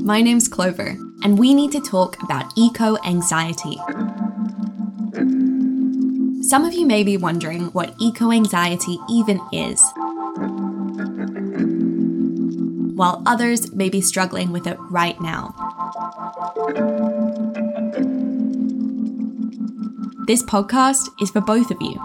My name's Clover, and we need to talk about eco-anxiety. Some of you may be wondering what eco-anxiety even is, while others may be struggling with it right now. This podcast is for both of you.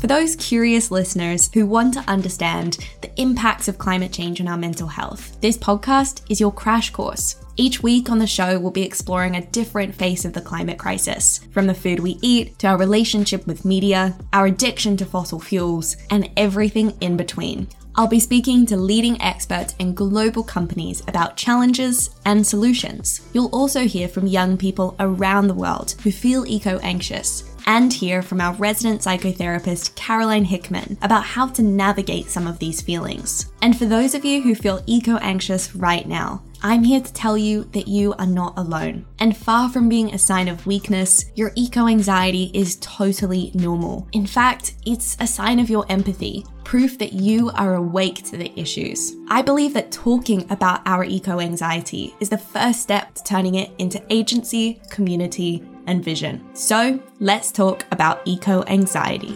For those curious listeners who want to understand the impacts of climate change on our mental health, this podcast is your crash course. Each week on the show, we'll be exploring a different face of the climate crisis, from the food we eat, to our relationship with media, our addiction to fossil fuels, and everything in between. I'll be speaking to leading experts and global companies about challenges and solutions. You'll also hear from young people around the world who feel eco-anxious, and hear from our resident psychotherapist Caroline Hickman about how to navigate some of these feelings. And for those of you who feel eco-anxious right now, I'm here to tell you that you are not alone. And far from being a sign of weakness, your eco-anxiety is totally normal. In fact, it's a sign of your empathy, proof that you are awake to the issues. I believe that talking about our eco-anxiety is the first step to turning it into agency, community, and vision. So let's talk about eco-anxiety.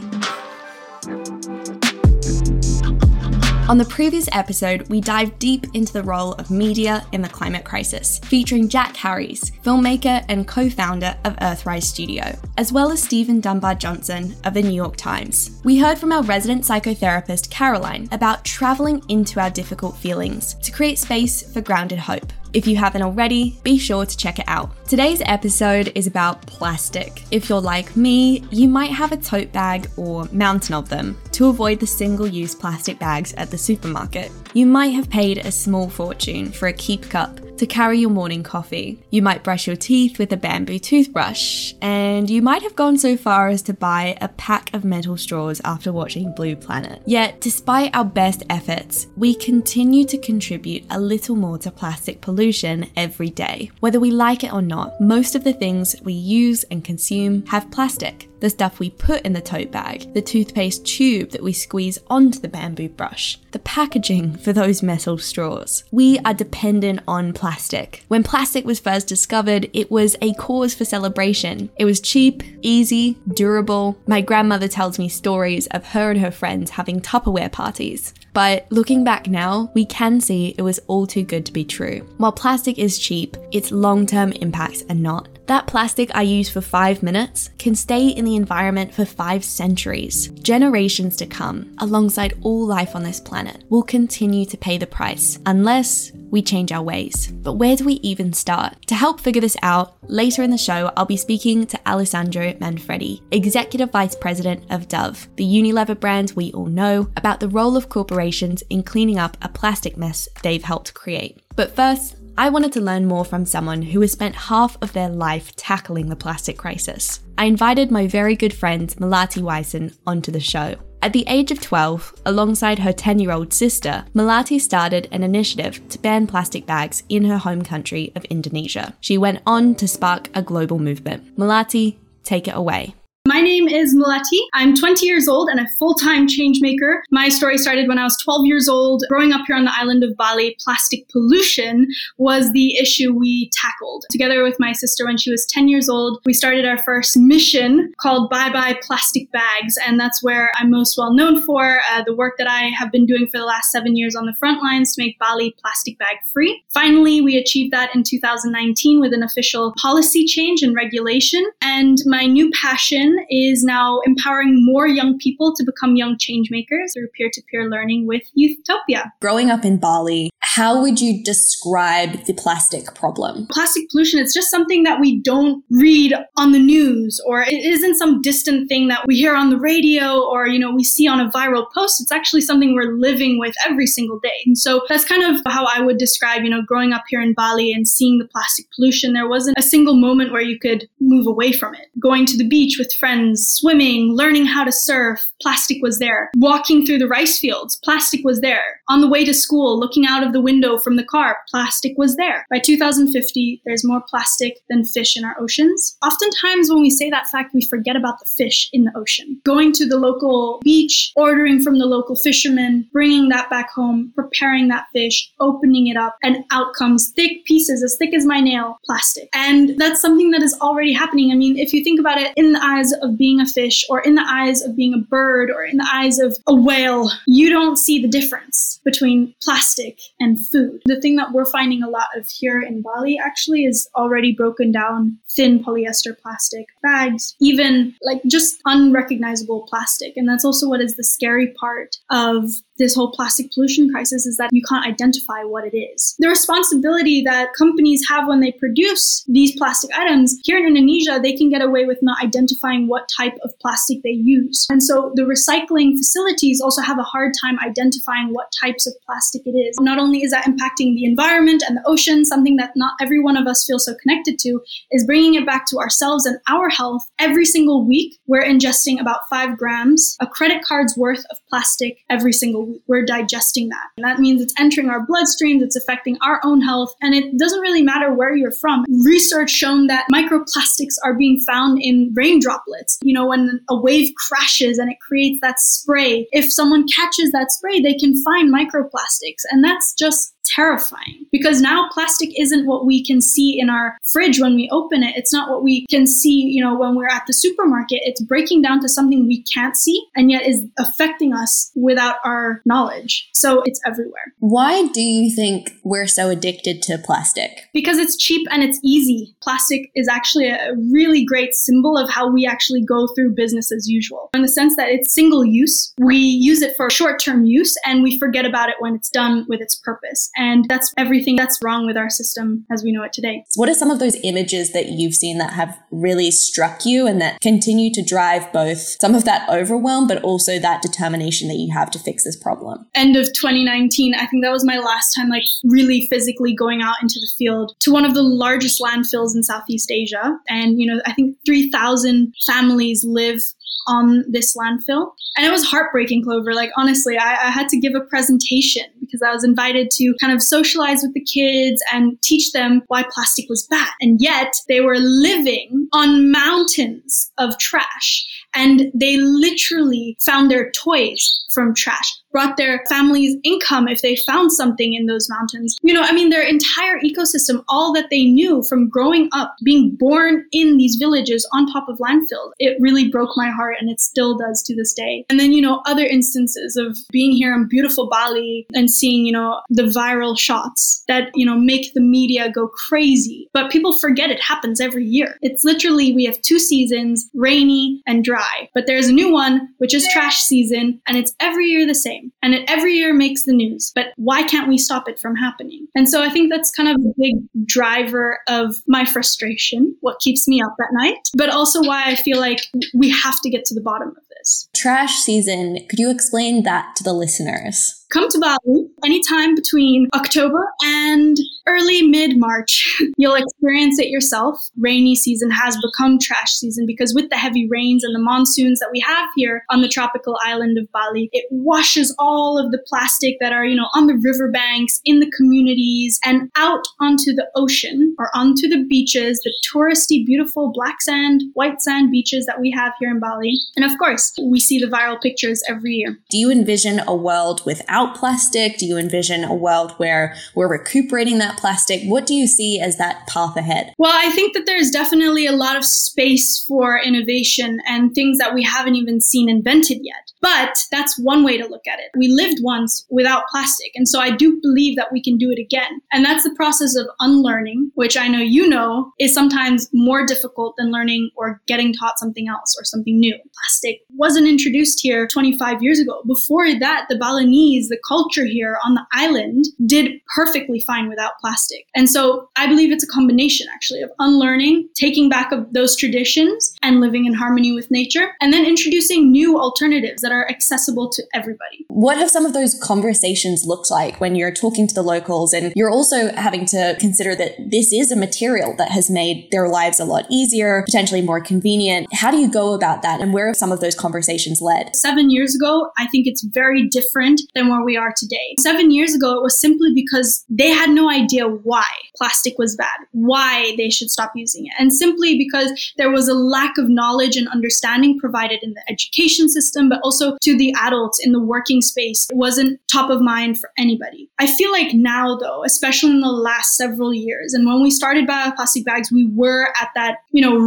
On the previous episode, we dived deep into the role of media in the climate crisis, featuring Jack Harries, filmmaker and co-founder of Earthrise Studio, as well as Stephen Dunbar Johnson of the New York Times. We heard from our resident psychotherapist, Caroline, about traveling into our difficult feelings to create space for grounded hope. If you haven't already, be sure to check it out. Today's episode is about plastic. If you're like me, you might have a tote bag or mountain of them to avoid the single-use plastic bags at the supermarket. You might have paid a small fortune for a keep cup to carry your morning coffee. You might brush your teeth with a bamboo toothbrush, and you might have gone so far as to buy a pack of metal straws after watching Blue Planet. Yet, despite our best efforts, we continue to contribute a little more to plastic pollution every day. Whether we like it or not, most of the things we use and consume have plastic. The stuff we put in the tote bag, the toothpaste tube that we squeeze onto the bamboo brush, the packaging for those metal straws. We are dependent on plastic. When plastic was first discovered, it was a cause for celebration. It was cheap, easy, durable. My grandmother tells me stories of her and her friends having Tupperware parties. But looking back now, we can see it was all too good to be true. While plastic is cheap, its long-term impacts are not. That plastic I use for 5 minutes can stay in the environment for 5 centuries. Generations to come, alongside all life on this planet, will continue to pay the price, unless we change our ways. But where do we even start? To help figure this out, later in the show, I'll be speaking to Alessandro Manfredi, Executive Vice President of Dove, the Unilever brand we all know, about the role of corporations in cleaning up a plastic mess they've helped create. But first, I wanted to learn more from someone who has spent half of their life tackling the plastic crisis. I invited my very good friend Melati Wijsen onto the show. At the age of 12, alongside her 10-year-old sister, Melati started an initiative to ban plastic bags in her home country of Indonesia. She went on to spark a global movement. Melati, take it away. My name is Melati. I'm 20 years old and a full-time change maker. My story started when I was 12 years old. Growing up here on the island of Bali, plastic pollution was the issue we tackled. Together with my sister when she was 10 years old, we started our first mission called Bye Bye Plastic Bags. And that's where I'm most well known for, the work that I have been doing for the last 7 years on the front lines to make Bali plastic bag free. Finally, we achieved that in 2019 with an official policy change and regulation. And my new passion is now empowering more young people to become young change makers through peer-to-peer learning with Youthtopia. Growing up in Bali, how would you describe the plastic problem? Plastic pollution, it's just something that we don't read on the news, or it isn't some distant thing that we hear on the radio or, we see on a viral post. It's actually something we're living with every single day. And so that's kind of how I would describe, growing up here in Bali and seeing the plastic pollution. There wasn't a single moment where you could move away from it. Going to the beach with friends, swimming, learning how to surf, plastic was there. Walking through the rice fields, plastic was there. On the way to school, looking out of the window from the car, plastic was there. By 2050, there's more plastic than fish in our oceans. Oftentimes when we say that fact, we forget about the fish in the ocean. Going to the local beach, ordering from the local fishermen, bringing that back home, preparing that fish, opening it up, and out comes thick pieces, as thick as my nail, plastic. And that's something that is already happening. I mean, if you think about it in the eyes of being a fish or in the eyes of being a bird or in the eyes of a whale, you don't see the difference between plastic and food. The thing that we're finding a lot of here in Bali actually is already broken down thin polyester plastic bags, even like just unrecognizable plastic. And that's also what is the scary part of this whole plastic pollution crisis, is that you can't identify what it is. The responsibility that companies have when they produce these plastic items, here in Indonesia, they can get away with not identifying what type of plastic they use. And so the recycling facilities also have a hard time identifying what types of plastic it is. Not only is that impacting the environment and the ocean, something that not every one of us feels so connected to, is bringing it back to ourselves and our health. Every single week, we're ingesting about 5 grams, a credit card's worth of plastic every single week. We're digesting that. And that means it's entering our bloodstreams, it's affecting our own health, and it doesn't really matter where you're from. Research shown that microplastics are being found in rain droplets. You know, when a wave crashes and it creates that spray, if someone catches that spray, they can find microplastics. And that's just terrifying, because now plastic isn't what we can see in our fridge when we open it. It's not what we can see, you know, when we're at the supermarket. It's breaking down to something we can't see and yet is affecting us without our knowledge. So it's everywhere. Why do you think we're so addicted to plastic? Because it's cheap and it's easy. Plastic is actually a really great symbol of how we actually go through business as usual, in the sense that it's single use. We use it for short-term use and we forget about it when it's done with its purpose. And that's everything that's wrong with our system as we know it today. What are some of those images that you've seen that have really struck you and that continue to drive both some of that overwhelm, but also that determination that you have to fix this problem? End of 2019, I think that was my last time like really physically going out into the field to one of the largest landfills in Southeast Asia. And, you know, I think 3,000 families live on this landfill. And it was heartbreaking, Clover. Like, honestly, I had to give a presentation because I was invited to kind of socialize with the kids and teach them why plastic was bad. And yet they were living on mountains of trash. And they literally found their toys from trash, brought their family's income if they found something in those mountains. You know, I mean, their entire ecosystem, all that they knew from growing up, being born in these villages on top of landfills, it really broke my heart and it still does to this day. And then, you know, other instances of being here in beautiful Bali and seeing, you know, the viral shots that, you know, make the media go crazy. But people forget it happens every year. It's literally, we have 2 seasons, rainy and dry. But there's a new one, which is trash season, and it's every year the same. And it every year makes the news. But why can't we stop it from happening? And so I think that's kind of a big driver of my frustration, what keeps me up at night, but also why I feel like we have to get to the bottom of this. Trash season, could you explain that to the listeners? Come to Bali anytime between October and early mid-March. You'll experience it yourself. Rainy season has become trash season because with the heavy rains and the monsoons that we have here on the tropical island of Bali, it washes all of the plastic that are, you know, on the riverbanks, in the communities, and out onto the ocean or onto the beaches, the touristy, beautiful black sand, white sand beaches that we have here in Bali. And of course, we see the viral pictures every year. Do you envision a world without plastic? Do you envision a world where we're recuperating that plastic? What do you see as that path ahead? Well, I think that there's definitely a lot of space for innovation and things that we haven't even seen invented yet. But that's one way to look at it. We lived once without plastic. And so I do believe that we can do it again. And that's the process of unlearning, which I know you know is sometimes more difficult than learning or getting taught something else or something new. Plastic wasn't introduced here 25 years ago. Before that, the Balinese things the culture here on the island did perfectly fine without plastic. And so I believe it's a combination actually of unlearning, taking back of those traditions and living in harmony with nature, and then introducing new alternatives that are accessible to everybody. What have some of those conversations looked like when you're talking to the locals and you're also having to consider that this is a material that has made their lives a lot easier, potentially more convenient? How do you go about that and where have some of those conversations led? 7 years ago, I think it's very different than where we are today. 7 years ago, it was simply because they had no idea why plastic was bad, why they should stop using it. And simply because there was a lack of knowledge and understanding provided in the education system, but also to the adults in the working space. It wasn't top of mind for anybody. I feel like now though, especially in the last several years, and when we started Bioplastic Bags, we were at that,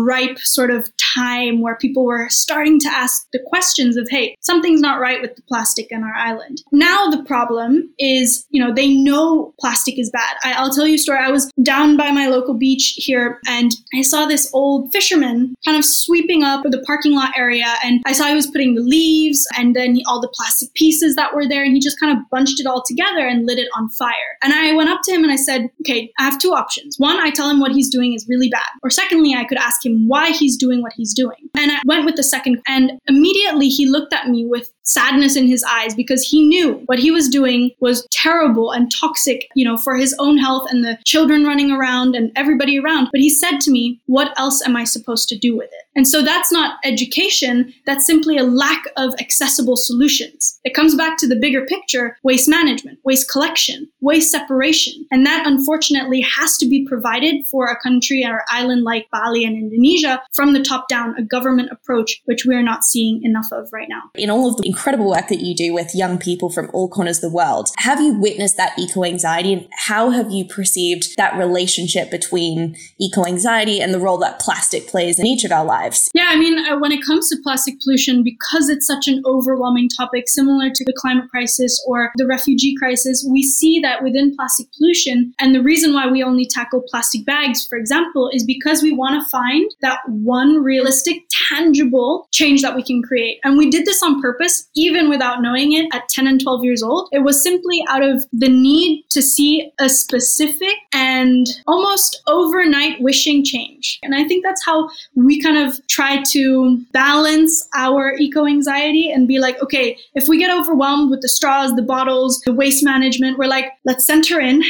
ripe sort of time where people were starting to ask the questions of, hey, something's not right with the plastic in our island. Now the problem is, they know plastic is bad. I'll tell you a story. I was down by my local beach here and I saw this old fisherman kind of sweeping up the parking lot area and I saw he was putting the leaves and then all the plastic pieces that were there and he just kind of bunched it all together and lit it on fire. And I went up to him and I said, okay, I have two options. One, I tell him what he's doing is really bad. Or secondly, I could ask him why he's doing what he's doing. And I went with the second and immediately he looked at me with sadness in his eyes because he knew what he was doing was terrible and toxic, for his own health and the children running around and everybody around. But he said to me, what else am I supposed to do with it? And so that's not education. That's simply a lack of accessible solutions. It comes back to the bigger picture, waste management, waste collection, waste separation. And that unfortunately has to be provided for a country or island like Bali and Indonesia from the top down, a government approach, which we're not seeing enough of right now. In all of the incredible work that you do with young people from all corners of the world, have you witnessed that eco-anxiety and how have you perceived that relationship between eco-anxiety and the role that plastic plays in each of our lives? Yeah, when it comes to plastic pollution, because it's such an overwhelming topic, similar to the climate crisis or the refugee crisis, we see that within plastic pollution. And the reason why we only tackle plastic bags, for example, is because we want to find that one realistic, tangible change that we can create. And we did this on purpose, even without knowing it at 10 and 12 years old. It was simply out of the need to see a specific and almost overnight wishing change. And I think that's how we kind of try to balance our eco-anxiety and be like, okay, if we get overwhelmed with the straws, the bottles, the waste management, we're like, let's center in.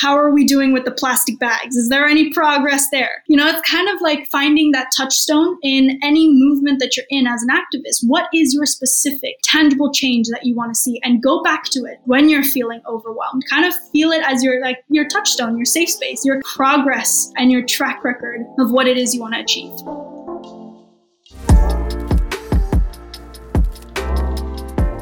How are we doing with the plastic bags? Is there any progress there? It's kind of like finding that touchstone in any movement that you're in as an activist. What is your specific, tangible change that you want to see? And go back to it when you're feeling overwhelmed. Kind of feel it as your touchstone, your safe space, your progress, and your track record of what it is you want to achieve.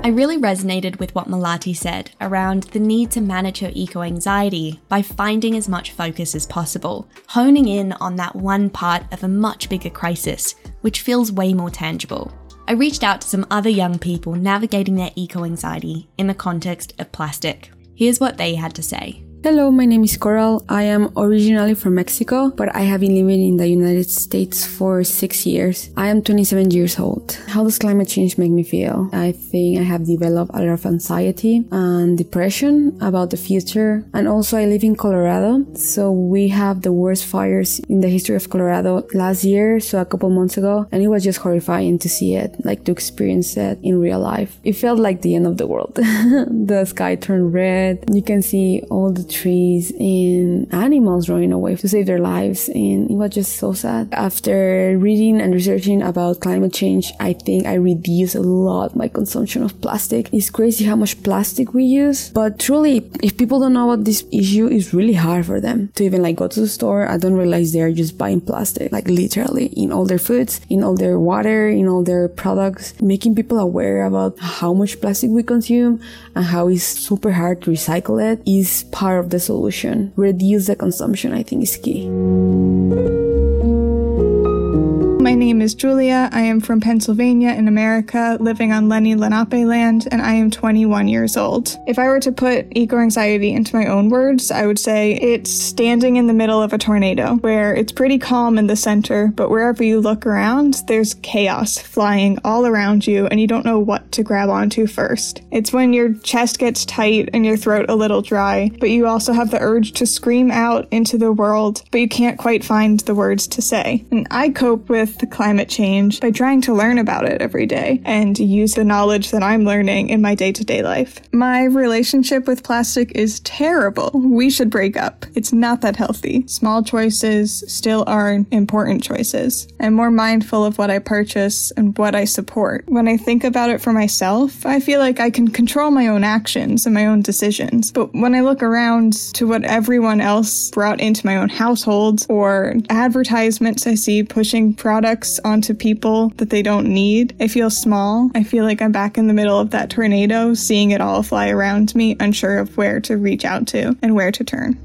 I really resonated with what Melati said around the need to manage her eco-anxiety by finding as much focus as possible, honing in on that one part of a much bigger crisis, which feels way more tangible. I reached out to some other young people navigating their eco-anxiety in the context of plastic. Here's what they had to say. Hello, my name is Coral. I am originally from Mexico, but I have been living in the United States for 6 years. I am 27 years old. How does climate change make me feel? I think I have developed a lot of anxiety and depression about the future. And also I live in Colorado, so we have the worst fires in the history of Colorado last year, so a couple months ago, and it was just horrifying to see it, to experience it in real life. It felt like the end of the world. The sky turned red. You can see all the trees and animals running away to save their lives, and it was just so sad. After reading and researching about climate change, I think I reduced a lot my consumption of plastic. It's crazy how much plastic we use, but truly, if people don't know about this issue, it's really hard for them to even go to the store. I don't realize they're just buying plastic, literally in all their foods, in all their water, in all their products. Making people aware about how much plastic we consume and how it's super hard to recycle it is part of the solution. Reduce the consumption, I think, is key. My name is Julia. I am from Pennsylvania in America, living on Lenni Lenape land, and I am 21 years old. If I were to put eco-anxiety into my own words, I would say it's standing in the middle of a tornado, where it's pretty calm in the center, but wherever you look around, there's chaos flying all around you, and you don't know what to grab onto first. It's when your chest gets tight and your throat a little dry, but you also have the urge to scream out into the world, but you can't quite find the words to say. And I cope with climate change by trying to learn about it every day and use the knowledge that I'm learning in my day-to-day life. My relationship with plastic is terrible. We should break up. It's not that healthy. Small choices still are important choices. I'm more mindful of what I purchase and what I support. When I think about it for myself, I feel like I can control my own actions and my own decisions. But when I look around to what everyone else brought into my own household or advertisements I see pushing products onto people that they don't need, I feel small. I feel like I'm back in the middle of that tornado, seeing it all fly around me, unsure of where to reach out to and where to turn.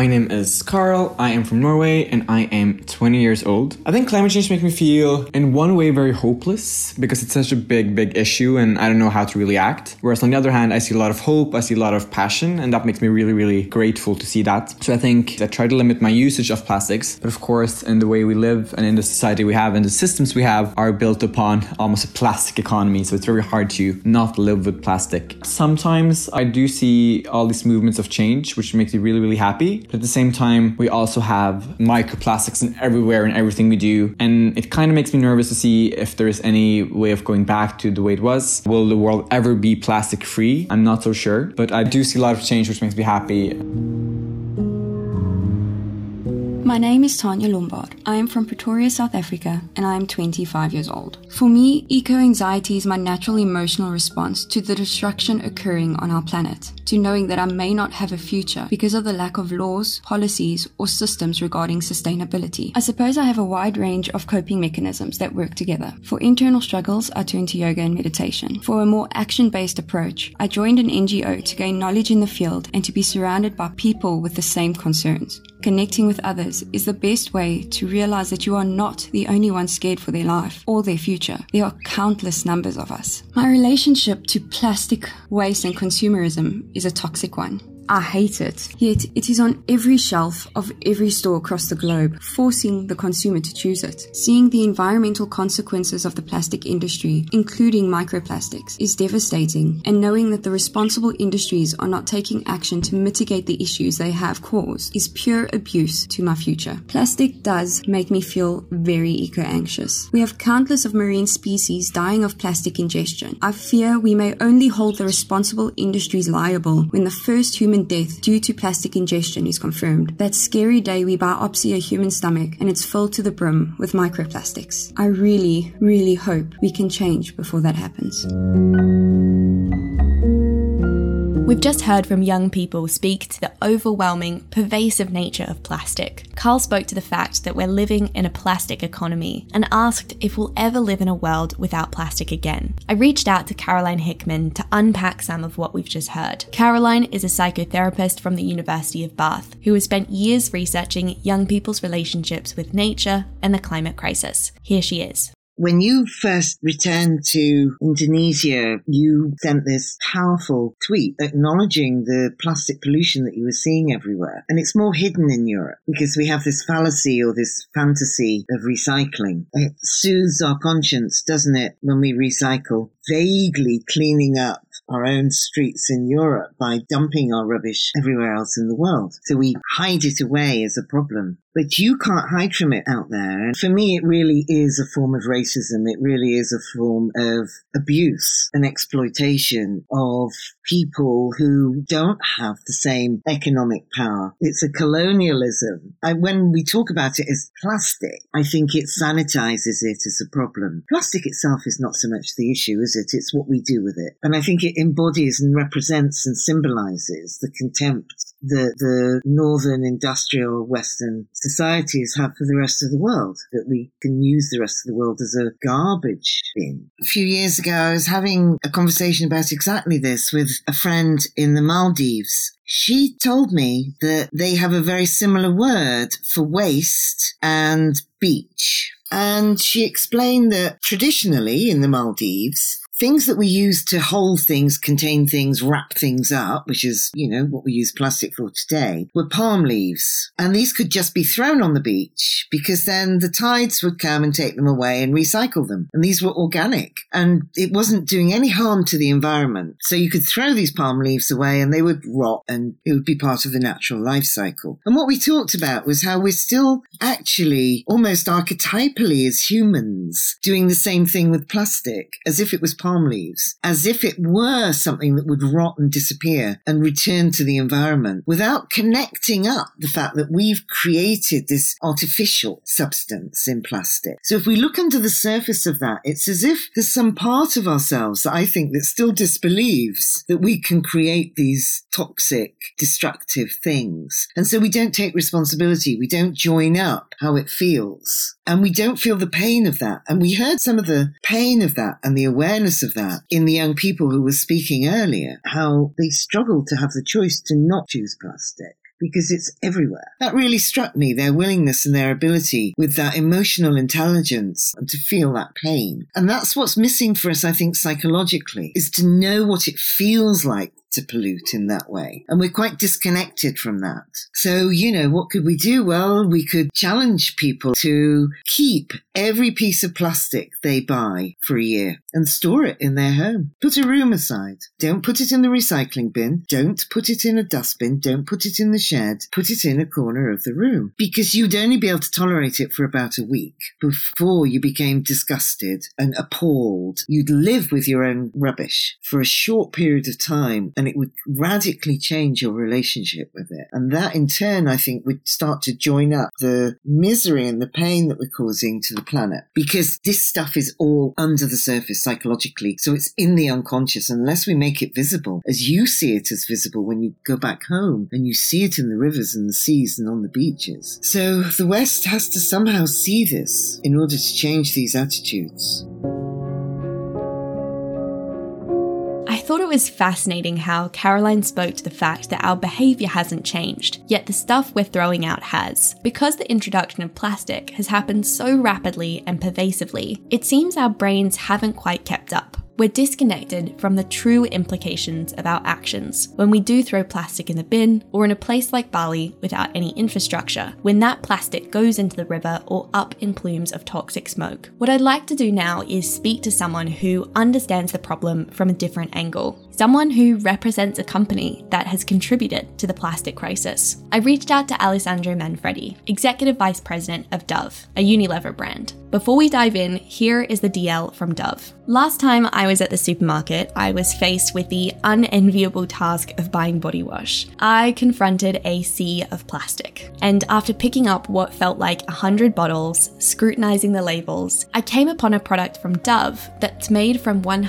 My name is Carl, I am from Norway, and I am 20 years old. I think climate change makes me feel, in one way, very hopeless, because it's such a big issue, and I don't know how to really act. Whereas on the other hand, I see a lot of hope, I see a lot of passion, and that makes me really grateful to see that. So I think I try to limit my usage of plastics, but of course, in the way we live, and in the society we have, and the systems we have, are built upon almost a plastic economy, so it's very hard to not live with plastic. Sometimes I do see all these movements of change, which makes me really happy. But at the same time, we also have microplastics in everywhere and everything we do. And it kind of makes me nervous to see if there is any way of going back to the way it was. Will the world ever be plastic free? I'm not so sure. But I do see a lot of change, which makes me happy. My name is Tanya Lombard. I am from Pretoria, South Africa, and I am 25 years old. For me, eco-anxiety is my natural emotional response to the destruction occurring on our planet, to knowing that I may not have a future because of the lack of laws, policies, or systems regarding sustainability. I suppose I have a wide range of coping mechanisms that work together. For internal struggles, I turn to yoga and meditation. For a more action-based approach, I joined an NGO to gain knowledge in the field and to be surrounded by people with the same concerns. Connecting with others is the best way to realize that you are not the only one scared for their life or their future. There are countless numbers of us. My relationship to plastic waste and consumerism is a toxic one. I hate it, yet it is on every shelf of every store across the globe, forcing the consumer to choose it. Seeing the environmental consequences of the plastic industry, including microplastics, is devastating, and knowing that the responsible industries are not taking action to mitigate the issues they have caused is pure abuse to my future. Plastic does make me feel very eco-anxious. We have countless of marine species dying of plastic ingestion. I fear we may only hold the responsible industries liable when the first human death due to plastic ingestion is confirmed. That scary day we biopsy a human stomach and it's filled to the brim with microplastics. I really hope we can change before that happens. We've just heard from young people speak to the overwhelming, pervasive nature of plastic. Carl spoke to the fact that we're living in a plastic economy and asked if we'll ever live in a world without plastic again. I reached out to Caroline Hickman to unpack some of what we've just heard. Caroline is a psychotherapist from the University of Bath who has spent years researching young people's relationships with nature and the climate crisis. Here she is. When you first returned to Indonesia, you sent this powerful tweet acknowledging the plastic pollution that you were seeing everywhere. And it's more hidden in Europe because we have this fallacy or this fantasy of recycling. It soothes our conscience, doesn't it, when we recycle, vaguely cleaning up our own streets in Europe by dumping our rubbish everywhere else in the world. So we hide it away as a problem. But you can't hide from it out there. And for me, it really is a form of racism. It really is a form of abuse and exploitation of people who don't have the same economic power. It's a colonialism. And when we talk about it as plastic, I think it sanitizes it as a problem. Plastic itself is not so much the issue, is it? It's what we do with it. And I think it embodies and represents and symbolizes the contempt the northern industrial Western societies have for the rest of the world, that we can use the rest of the world as a garbage bin. A few years ago, I was having a conversation about exactly this with a friend in the Maldives. She told me that they have a very similar word for waste and beach. And she explained that traditionally in the Maldives, things that we use to hold things, contain things, wrap things up, which is, you know, what we use plastic for today, were palm leaves. And these could just be thrown on the beach because then the tides would come and take them away and recycle them. And these were organic and it wasn't doing any harm to the environment. So you could throw these palm leaves away and they would rot and it would be part of the natural life cycle. And what we talked about was how we're still actually almost archetypally as humans doing the same thing with plastic, as if it was palm leaves, as if it were something that would rot and disappear and return to the environment, without connecting up the fact that we've created this artificial substance in plastic. So if we look under the surface of that, it's as if there's some part of ourselves that I think that still disbelieves that we can create these toxic, destructive things. And so we don't take responsibility. We don't join up how it feels. And we don't feel the pain of that. And we heard some of the pain of that and the awareness of that in the young people who were speaking earlier, how they struggled to have the choice to not choose plastic, because it's everywhere. That really struck me, their willingness and their ability with that emotional intelligence and to feel that pain. And that's what's missing for us, I think, psychologically, is to know what it feels like to pollute in that way. And we're quite disconnected from that. So, you know, what could we do? Well, we could challenge people to keep every piece of plastic they buy for a year and store it in their home. Put a room aside. Don't put it in the recycling bin. Don't put it in a dustbin. Don't put it in the shed. Put it in a corner of the room. Because you'd only be able to tolerate it for about a week before you became disgusted and appalled. You'd live with your own rubbish for a short period of time, and it would radically change your relationship with it. And that in turn, I think, would start to join up the misery and the pain that we're causing to the planet. Because this stuff is all under the surface psychologically. So it's in the unconscious unless we make it visible, as you see it as visible when you go back home and you see it in the rivers and the seas and on the beaches. So the West has to somehow see this in order to change these attitudes. I thought it was fascinating how Caroline spoke to the fact that our behaviour hasn't changed, yet the stuff we're throwing out has. Because the introduction of plastic has happened so rapidly and pervasively, it seems our brains haven't quite kept up. We're disconnected from the true implications of our actions when we do throw plastic in the bin or in a place like Bali without any infrastructure, when that plastic goes into the river or up in plumes of toxic smoke. What I'd like to do now is speak to someone who understands the problem from a different angle. Someone who represents a company that has contributed to the plastic crisis. I reached out to Alessandro Manfredi, Executive Vice President of Dove, a Unilever brand. Before we dive in, here is the DL from Dove. Last time I was at the supermarket, I was faced with the unenviable task of buying body wash. I confronted a sea of plastic. And after picking up what felt like 100 bottles, scrutinizing the labels, I came upon a product from Dove that's made from 100%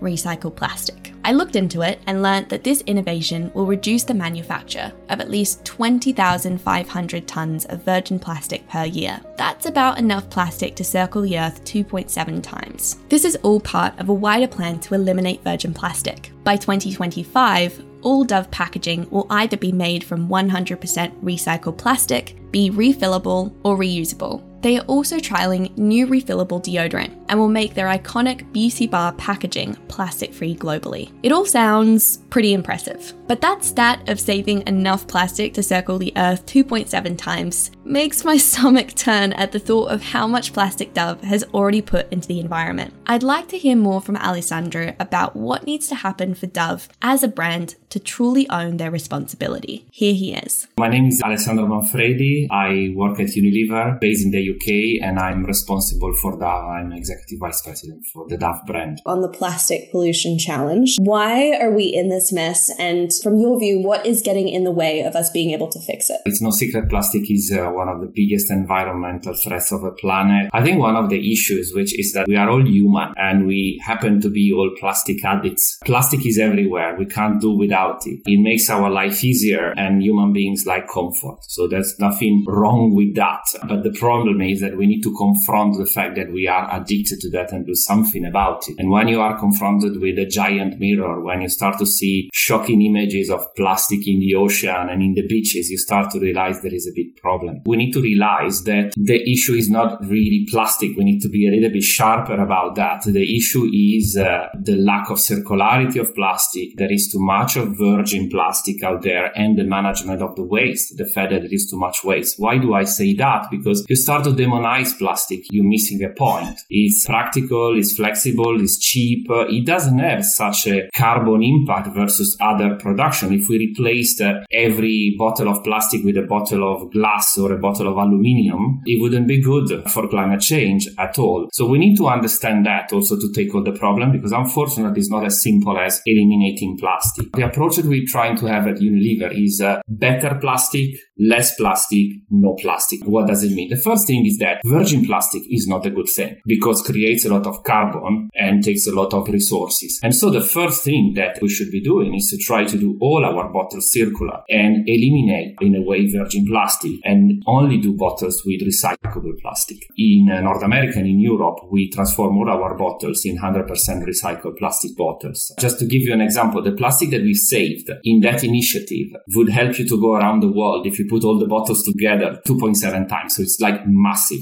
recycled plastic. I looked into it and learnt that this innovation will reduce the manufacture of at least 20,500 tonnes of virgin plastic per year. That's about enough plastic to circle the Earth 2.7 times. This is all part of a wider plan to eliminate virgin plastic. By 2025, all Dove packaging will either be made from 100% recycled plastic, be refillable or reusable. They are also trialling new refillable deodorant and will make their iconic beauty bar packaging plastic-free globally. It all sounds pretty impressive, but that stat of saving enough plastic to circle the Earth 2.7 times makes my stomach turn at the thought of how much plastic Dove has already put into the environment. I'd like to hear more from Alessandro about what needs to happen for Dove as a brand to truly own their responsibility. Here he is. My name is Alessandro Manfredi. I work at Unilever, based in the UK, and I'm responsible for the Executive Vice President for the Dove brand. On the plastic pollution challenge, why are we in this mess? And from your view, what is getting in the way of us being able to fix it? It's no secret plastic is one of the biggest environmental threats of the planet. I think one of the issues, which is that we are all human and we happen to be all plastic addicts. Plastic is everywhere. We can't do without it. It makes our life easier and human beings like comfort. So there's nothing wrong with that. But the problem is that we need to confront the fact that we are addicted to that and do something about it. And when you are confronted with a giant mirror, when you start to see shocking images of plastic in the ocean and in the beaches, you start to realize there is a big problem. We need to realize that the issue is not really plastic. We need to be a little bit sharper about that. The issue is the lack of circularity of plastic. There is too much of virgin plastic out there and the management of the waste, the fact that there is too much waste. Why do I say that? Because you start to demonize plastic, you're missing a point. It's practical, it's flexible, it's cheap. It doesn't have such a carbon impact versus other production. If we replaced every bottle of plastic with a bottle of glass or a bottle of aluminium, it wouldn't be good for climate change at all. So we need to understand that also to tackle the problem, because unfortunately it's not as simple as eliminating plastic. The approach that we're trying to have at Unilever is better plastic, less plastic, no plastic. What does it mean? The first thing is that virgin plastic is not a good thing because it creates a lot of carbon and takes a lot of resources. And so the first thing that we should be doing is to try to do all our bottles circular and eliminate in a way virgin plastic and only do bottles with recyclable plastic. In North America and in Europe, we transform all our bottles in 100% recycled plastic bottles. Just to give you an example, the plastic that we saved in that initiative would help you to go around the world if you put all the bottles together 2.7 times. So it's like massive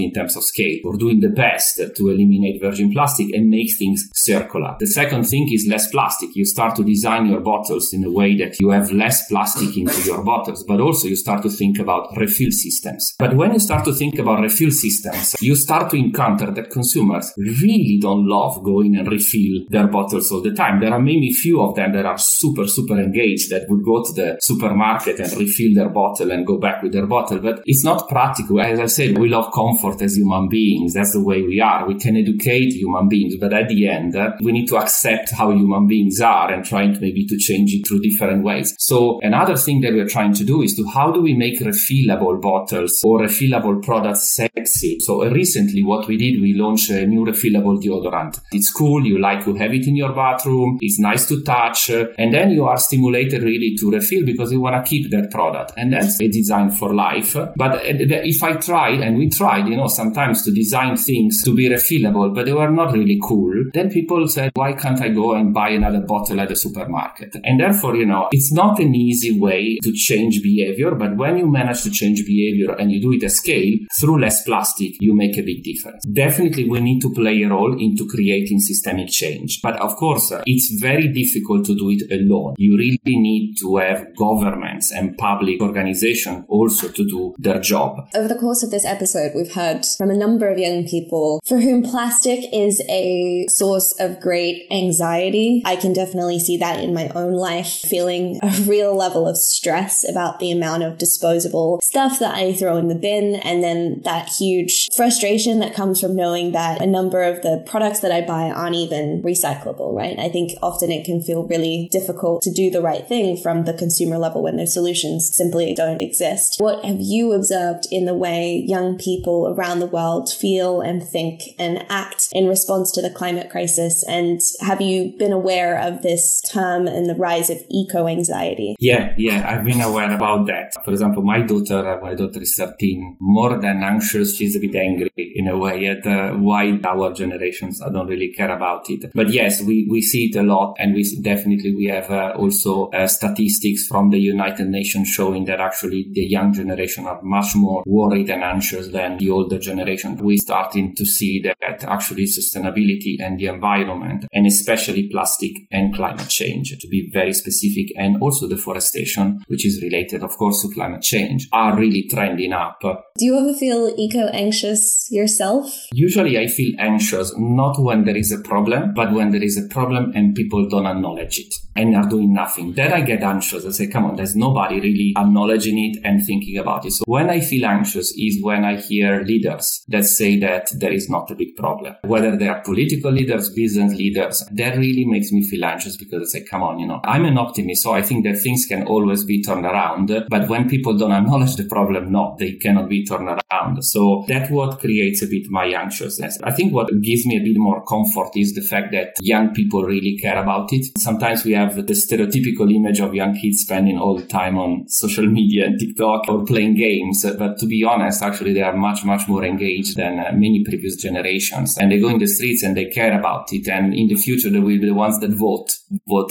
in terms of scale. We're doing the best to eliminate virgin plastic and make things circular. The second thing is less plastic. You start to design your bottles in a way that you have less plastic into your bottles, but also you start to think about refill systems. But when you start to think about refill systems, you start to encounter that consumers really don't love going and refill their bottles all the time. There are maybe few of them that are super engaged that would go to the supermarket and refill their bottle and go back with their bottle, but it's not practical. As I said, we love comfort as human beings. That's the way we are. We can educate human beings, but at the end, we need to accept how human beings are and trying to maybe to change it through different ways. So another thing that we're trying to do is to how do we make refillable bottles or refillable products sexy? So recently what we did, we launched a new refillable deodorant. It's cool. You like to have it in your bathroom. It's nice to touch. And then you are stimulated really to refill because you want to keep that product. And that's a design for life. But if I tried, and we tried, sometimes to design things to be refillable, but they were not really cool, then people said, why can't I go and buy another bottle at the supermarket? And therefore, it's not an easy way to change behavior, but when you manage to change behavior and you do it at scale, through less plastic, you make a big difference. Definitely, we need to play a role into creating systemic change. But of course, it's very difficult to do it alone. You really need to have governments and public organizations also to do their job. Over the course of this episode, we've heard from a number of young people for whom plastic is a source of great anxiety. I can definitely see that in my own life, feeling a real level of stress about the amount of disposable stuff that I throw in the bin, and then that huge frustration that comes from knowing that a number of the products that I buy aren't even recyclable, right? I think often it can feel really difficult to do the right thing from the consumer level when those solutions simply don't exist. What have you observed in the way young people around the world feel and think and act in response to the climate crisis? And have you been aware of this term and the rise of eco-anxiety? Yeah, I've been aware about that. For example, my daughter is 13, more than anxious, she's a bit angry in a way at why our generations don't really care about it. But yes, we see it a lot, and we have also statistics from the United Nations showing that actually the young generation are much more worried and anxious than the older generation. We're starting to see that actually sustainability and the environment, and especially plastic and climate change, to be very specific, and also deforestation, which is related, of course, to climate change, are really trending up. Do you ever feel eco-anxious yourself? Usually I feel anxious, not when there is a problem, but when there is a problem and people don't acknowledge it and are doing nothing. Then I get anxious. I say, come on, there's nobody really acknowledging acknowledging it and thinking about it. So when I feel anxious is when I hear leaders that say that there is not a big problem, whether they are political leaders, business leaders. That really makes me feel anxious because I say, come on, you know, I'm an optimist. So I think that things can always be turned around. But when people don't acknowledge the problem, no, they cannot be turned around. So that's what creates a bit my anxiousness. I think what gives me a bit more comfort is the fact that young people really care about it. Sometimes we have the stereotypical image of young kids spending all the time on social media and TikTok or playing games. But to be honest, actually, they are much, much more engaged than many previous generations. And they go in the streets and they care about it. And in the future, they will be the ones that vote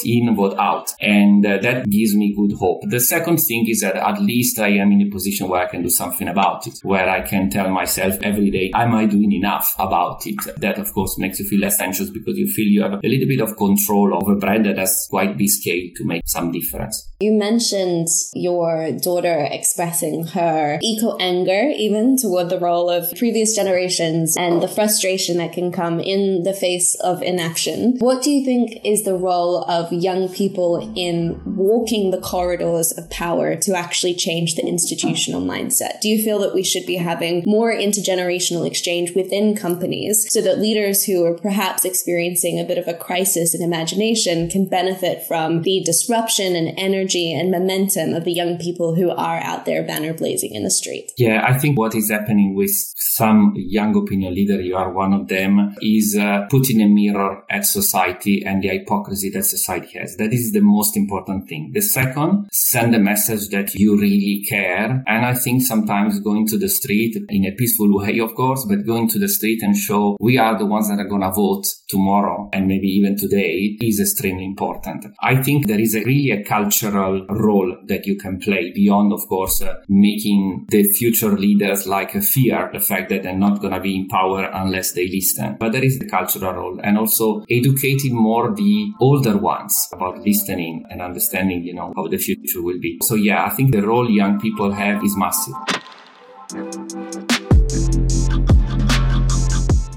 in, vote out. And that gives me good hope. The second thing is that at least I am in a position where I can do something about it, where I can tell myself every day, am I doing enough about it? That, of course, makes you feel less anxious because you feel you have a little bit of control over a brand that has quite big scale to make some difference. You mentioned your daughter expressing her eco-anger even toward the role of previous generations and the frustration that can come in the face of inaction. What do you think is the role of young people in walking the corridors of power to actually change the institutional mindset? Do you feel that we should be having more intergenerational exchange within companies so that leaders who are perhaps experiencing a bit of a crisis in imagination can benefit from the disruption and energy and momentum of the young people who are out there banner blazing in the street? Yeah, I think what is happening with some young opinion leader, you are one of them, is putting a mirror at society and the hypocrisy that society has. That is the most important thing. The second, send a message that you really care. And I think sometimes going to the street in a peaceful way, of course, but going to the street and show we are the ones that are going to vote tomorrow and maybe even today is extremely important. I think there is really a cultural role that you can play beyond, of course, making the future leaders like fear the fact that they're not going to be in power unless they listen. But there is the cultural role and also educating more the older ones about listening and understanding, you know, how the future will be. So yeah, I think the role young people have is massive.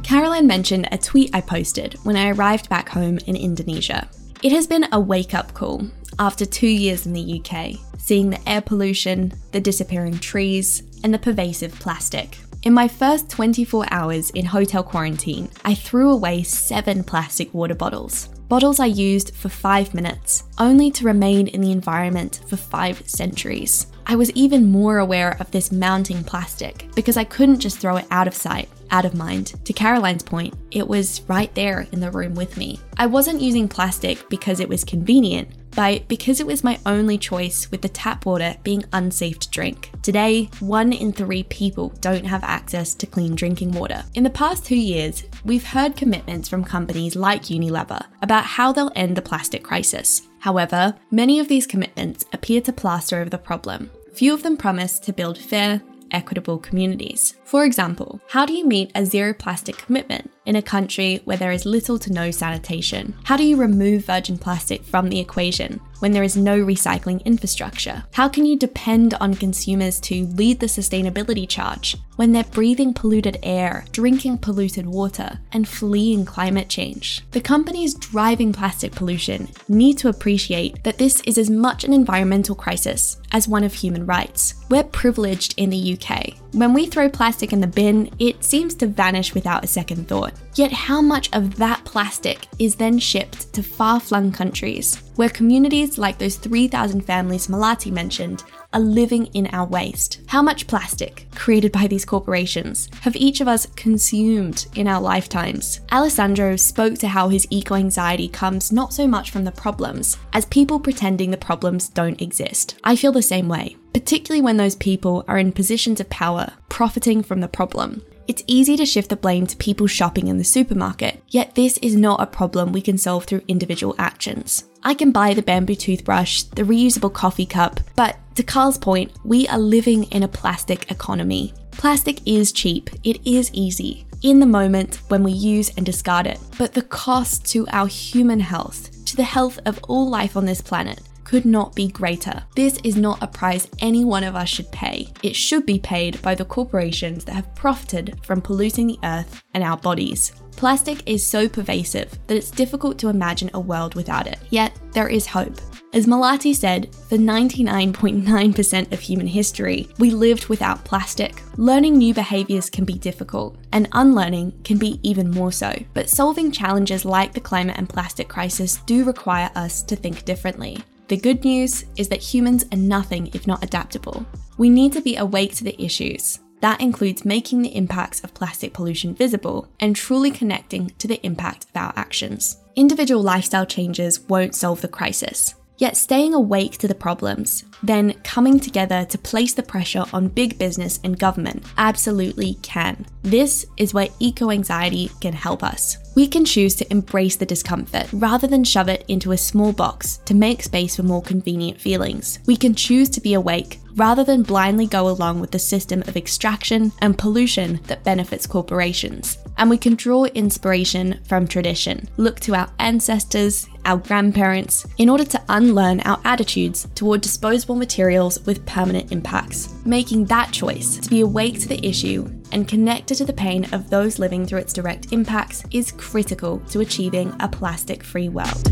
Caroline mentioned a tweet I posted when I arrived back home in Indonesia. It has been a wake-up call after 2 years in the UK, seeing the air pollution, the disappearing trees, and the pervasive plastic. In my first 24 hours in hotel quarantine, I threw away 7 plastic water bottles. Bottles I used for 5 minutes, only to remain in the environment for 5 centuries. I was even more aware of this mounting plastic because I couldn't just throw it out of sight, out of mind. To Caroline's point, it was right there in the room with me. I wasn't using plastic because it was convenient, but because it was my only choice with the tap water being unsafe to drink. Today, 1 in 3 people don't have access to clean drinking water. In the past 2 years, we've heard commitments from companies like Unilever about how they'll end the plastic crisis. However, many of these commitments appear to plaster over the problem. Few of them promise to build fair, equitable communities. For example, how do you meet a zero plastic commitment in a country where there is little to no sanitation? How do you remove virgin plastic from the equation when there is no recycling infrastructure? How can you depend on consumers to lead the sustainability charge when they're breathing polluted air, drinking polluted water, and fleeing climate change? The companies driving plastic pollution need to appreciate that this is as much an environmental crisis as one of human rights. We're privileged in the UK. When we throw plastic in the bin, it seems to vanish without a second thought. Yet how much of that plastic is then shipped to far-flung countries, where communities like those 3,000 families Melati mentioned are living in our waste? How much plastic created by these corporations have each of us consumed in our lifetimes? Alessandro spoke to how his eco-anxiety comes not so much from the problems, as people pretending the problems don't exist. I feel the same way, particularly when those people are in positions of power, profiting from the problem. It's easy to shift the blame to people shopping in the supermarket, yet this is not a problem we can solve through individual actions. I can buy the bamboo toothbrush, the reusable coffee cup, but to Carl's point, we are living in a plastic economy. Plastic is cheap, it is easy, in the moment when we use and discard it, but the cost to our human health, to the health of all life on this planet, could not be greater. This is not a price any one of us should pay. It should be paid by the corporations that have profited from polluting the earth and our bodies. Plastic is so pervasive that it's difficult to imagine a world without it. Yet there is hope. As Melati said, for 99.9% of human history, we lived without plastic. Learning new behaviours can be difficult, and unlearning can be even more so. But solving challenges like the climate and plastic crisis do require us to think differently. The good news is that humans are nothing if not adaptable. We need to be awake to the issues. That includes making the impacts of plastic pollution visible and truly connecting to the impact of our actions. Individual lifestyle changes won't solve the crisis. Yet staying awake to the problems, then coming together to place the pressure on big business and government absolutely can. This is where eco-anxiety can help us. We can choose to embrace the discomfort rather than shove it into a small box to make space for more convenient feelings. We can choose to be awake rather than blindly go along with the system of extraction and pollution that benefits corporations. And we can draw inspiration from tradition, look to our ancestors, our grandparents, in order to unlearn our attitudes toward disposable materials with permanent impacts. Making that choice to be awake to the issue and connected to the pain of those living through its direct impacts is critical to achieving a plastic-free world.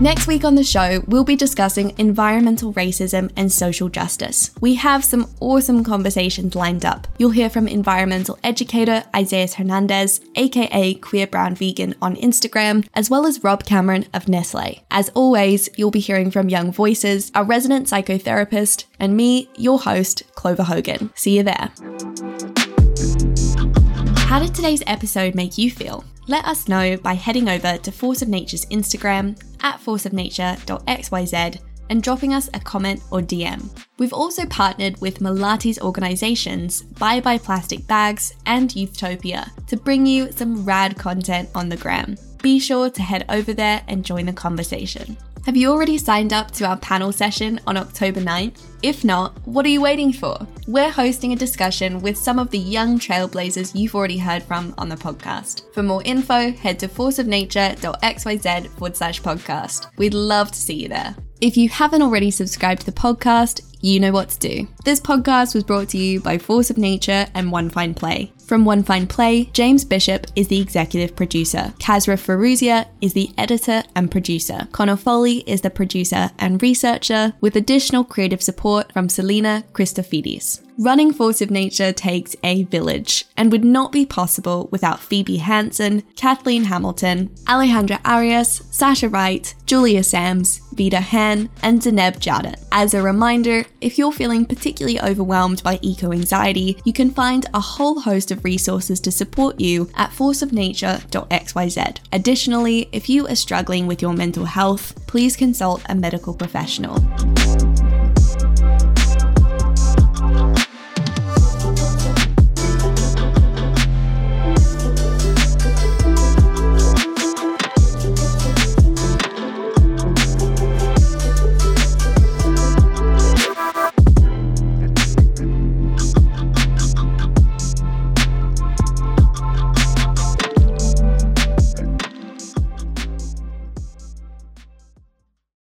Next week on the show, we'll be discussing environmental racism and social justice. We have some awesome conversations lined up. You'll hear from environmental educator Isaias Hernandez, aka Queer Brown Vegan on Instagram, as well as Rob Cameron of Nestle. As always, you'll be hearing from Young Voices, our resident psychotherapist, and me, your host, Clover Hogan. See you there. How did today's episode make you feel? Let us know by heading over to Force of Nature's Instagram @forceofnature.xyz and dropping us a comment or DM. We've also partnered with Melati's organisations Bye Bye Plastic Bags and Youthtopia to bring you some rad content on the gram. Be sure to head over there and join the conversation. Have you already signed up to our panel session on October 9th? If not, what are you waiting for? We're hosting a discussion with some of the young trailblazers you've already heard from on the podcast. For more info, head to forceofnature.xyz/podcast. We'd love to see you there. If you haven't already subscribed to the podcast, you know what to do. This podcast was brought to you by Force of Nature and One Fine Play. From One Fine Play, James Bishop is the executive producer. Kazra Feruzia is the editor and producer. Connor Foley is the producer and researcher, with additional creative support from Selena Christofides. Running Force of Nature takes a village and would not be possible without Phoebe Hanson, Kathleen Hamilton, Alejandra Arias, Sasha Wright, Julia Sams, Vida Han, and Zeneb Jadot. As a reminder, if you're feeling particularly overwhelmed by eco-anxiety, you can find a whole host of resources to support you at forceofnature.xyz. Additionally, if you are struggling with your mental health, please consult a medical professional.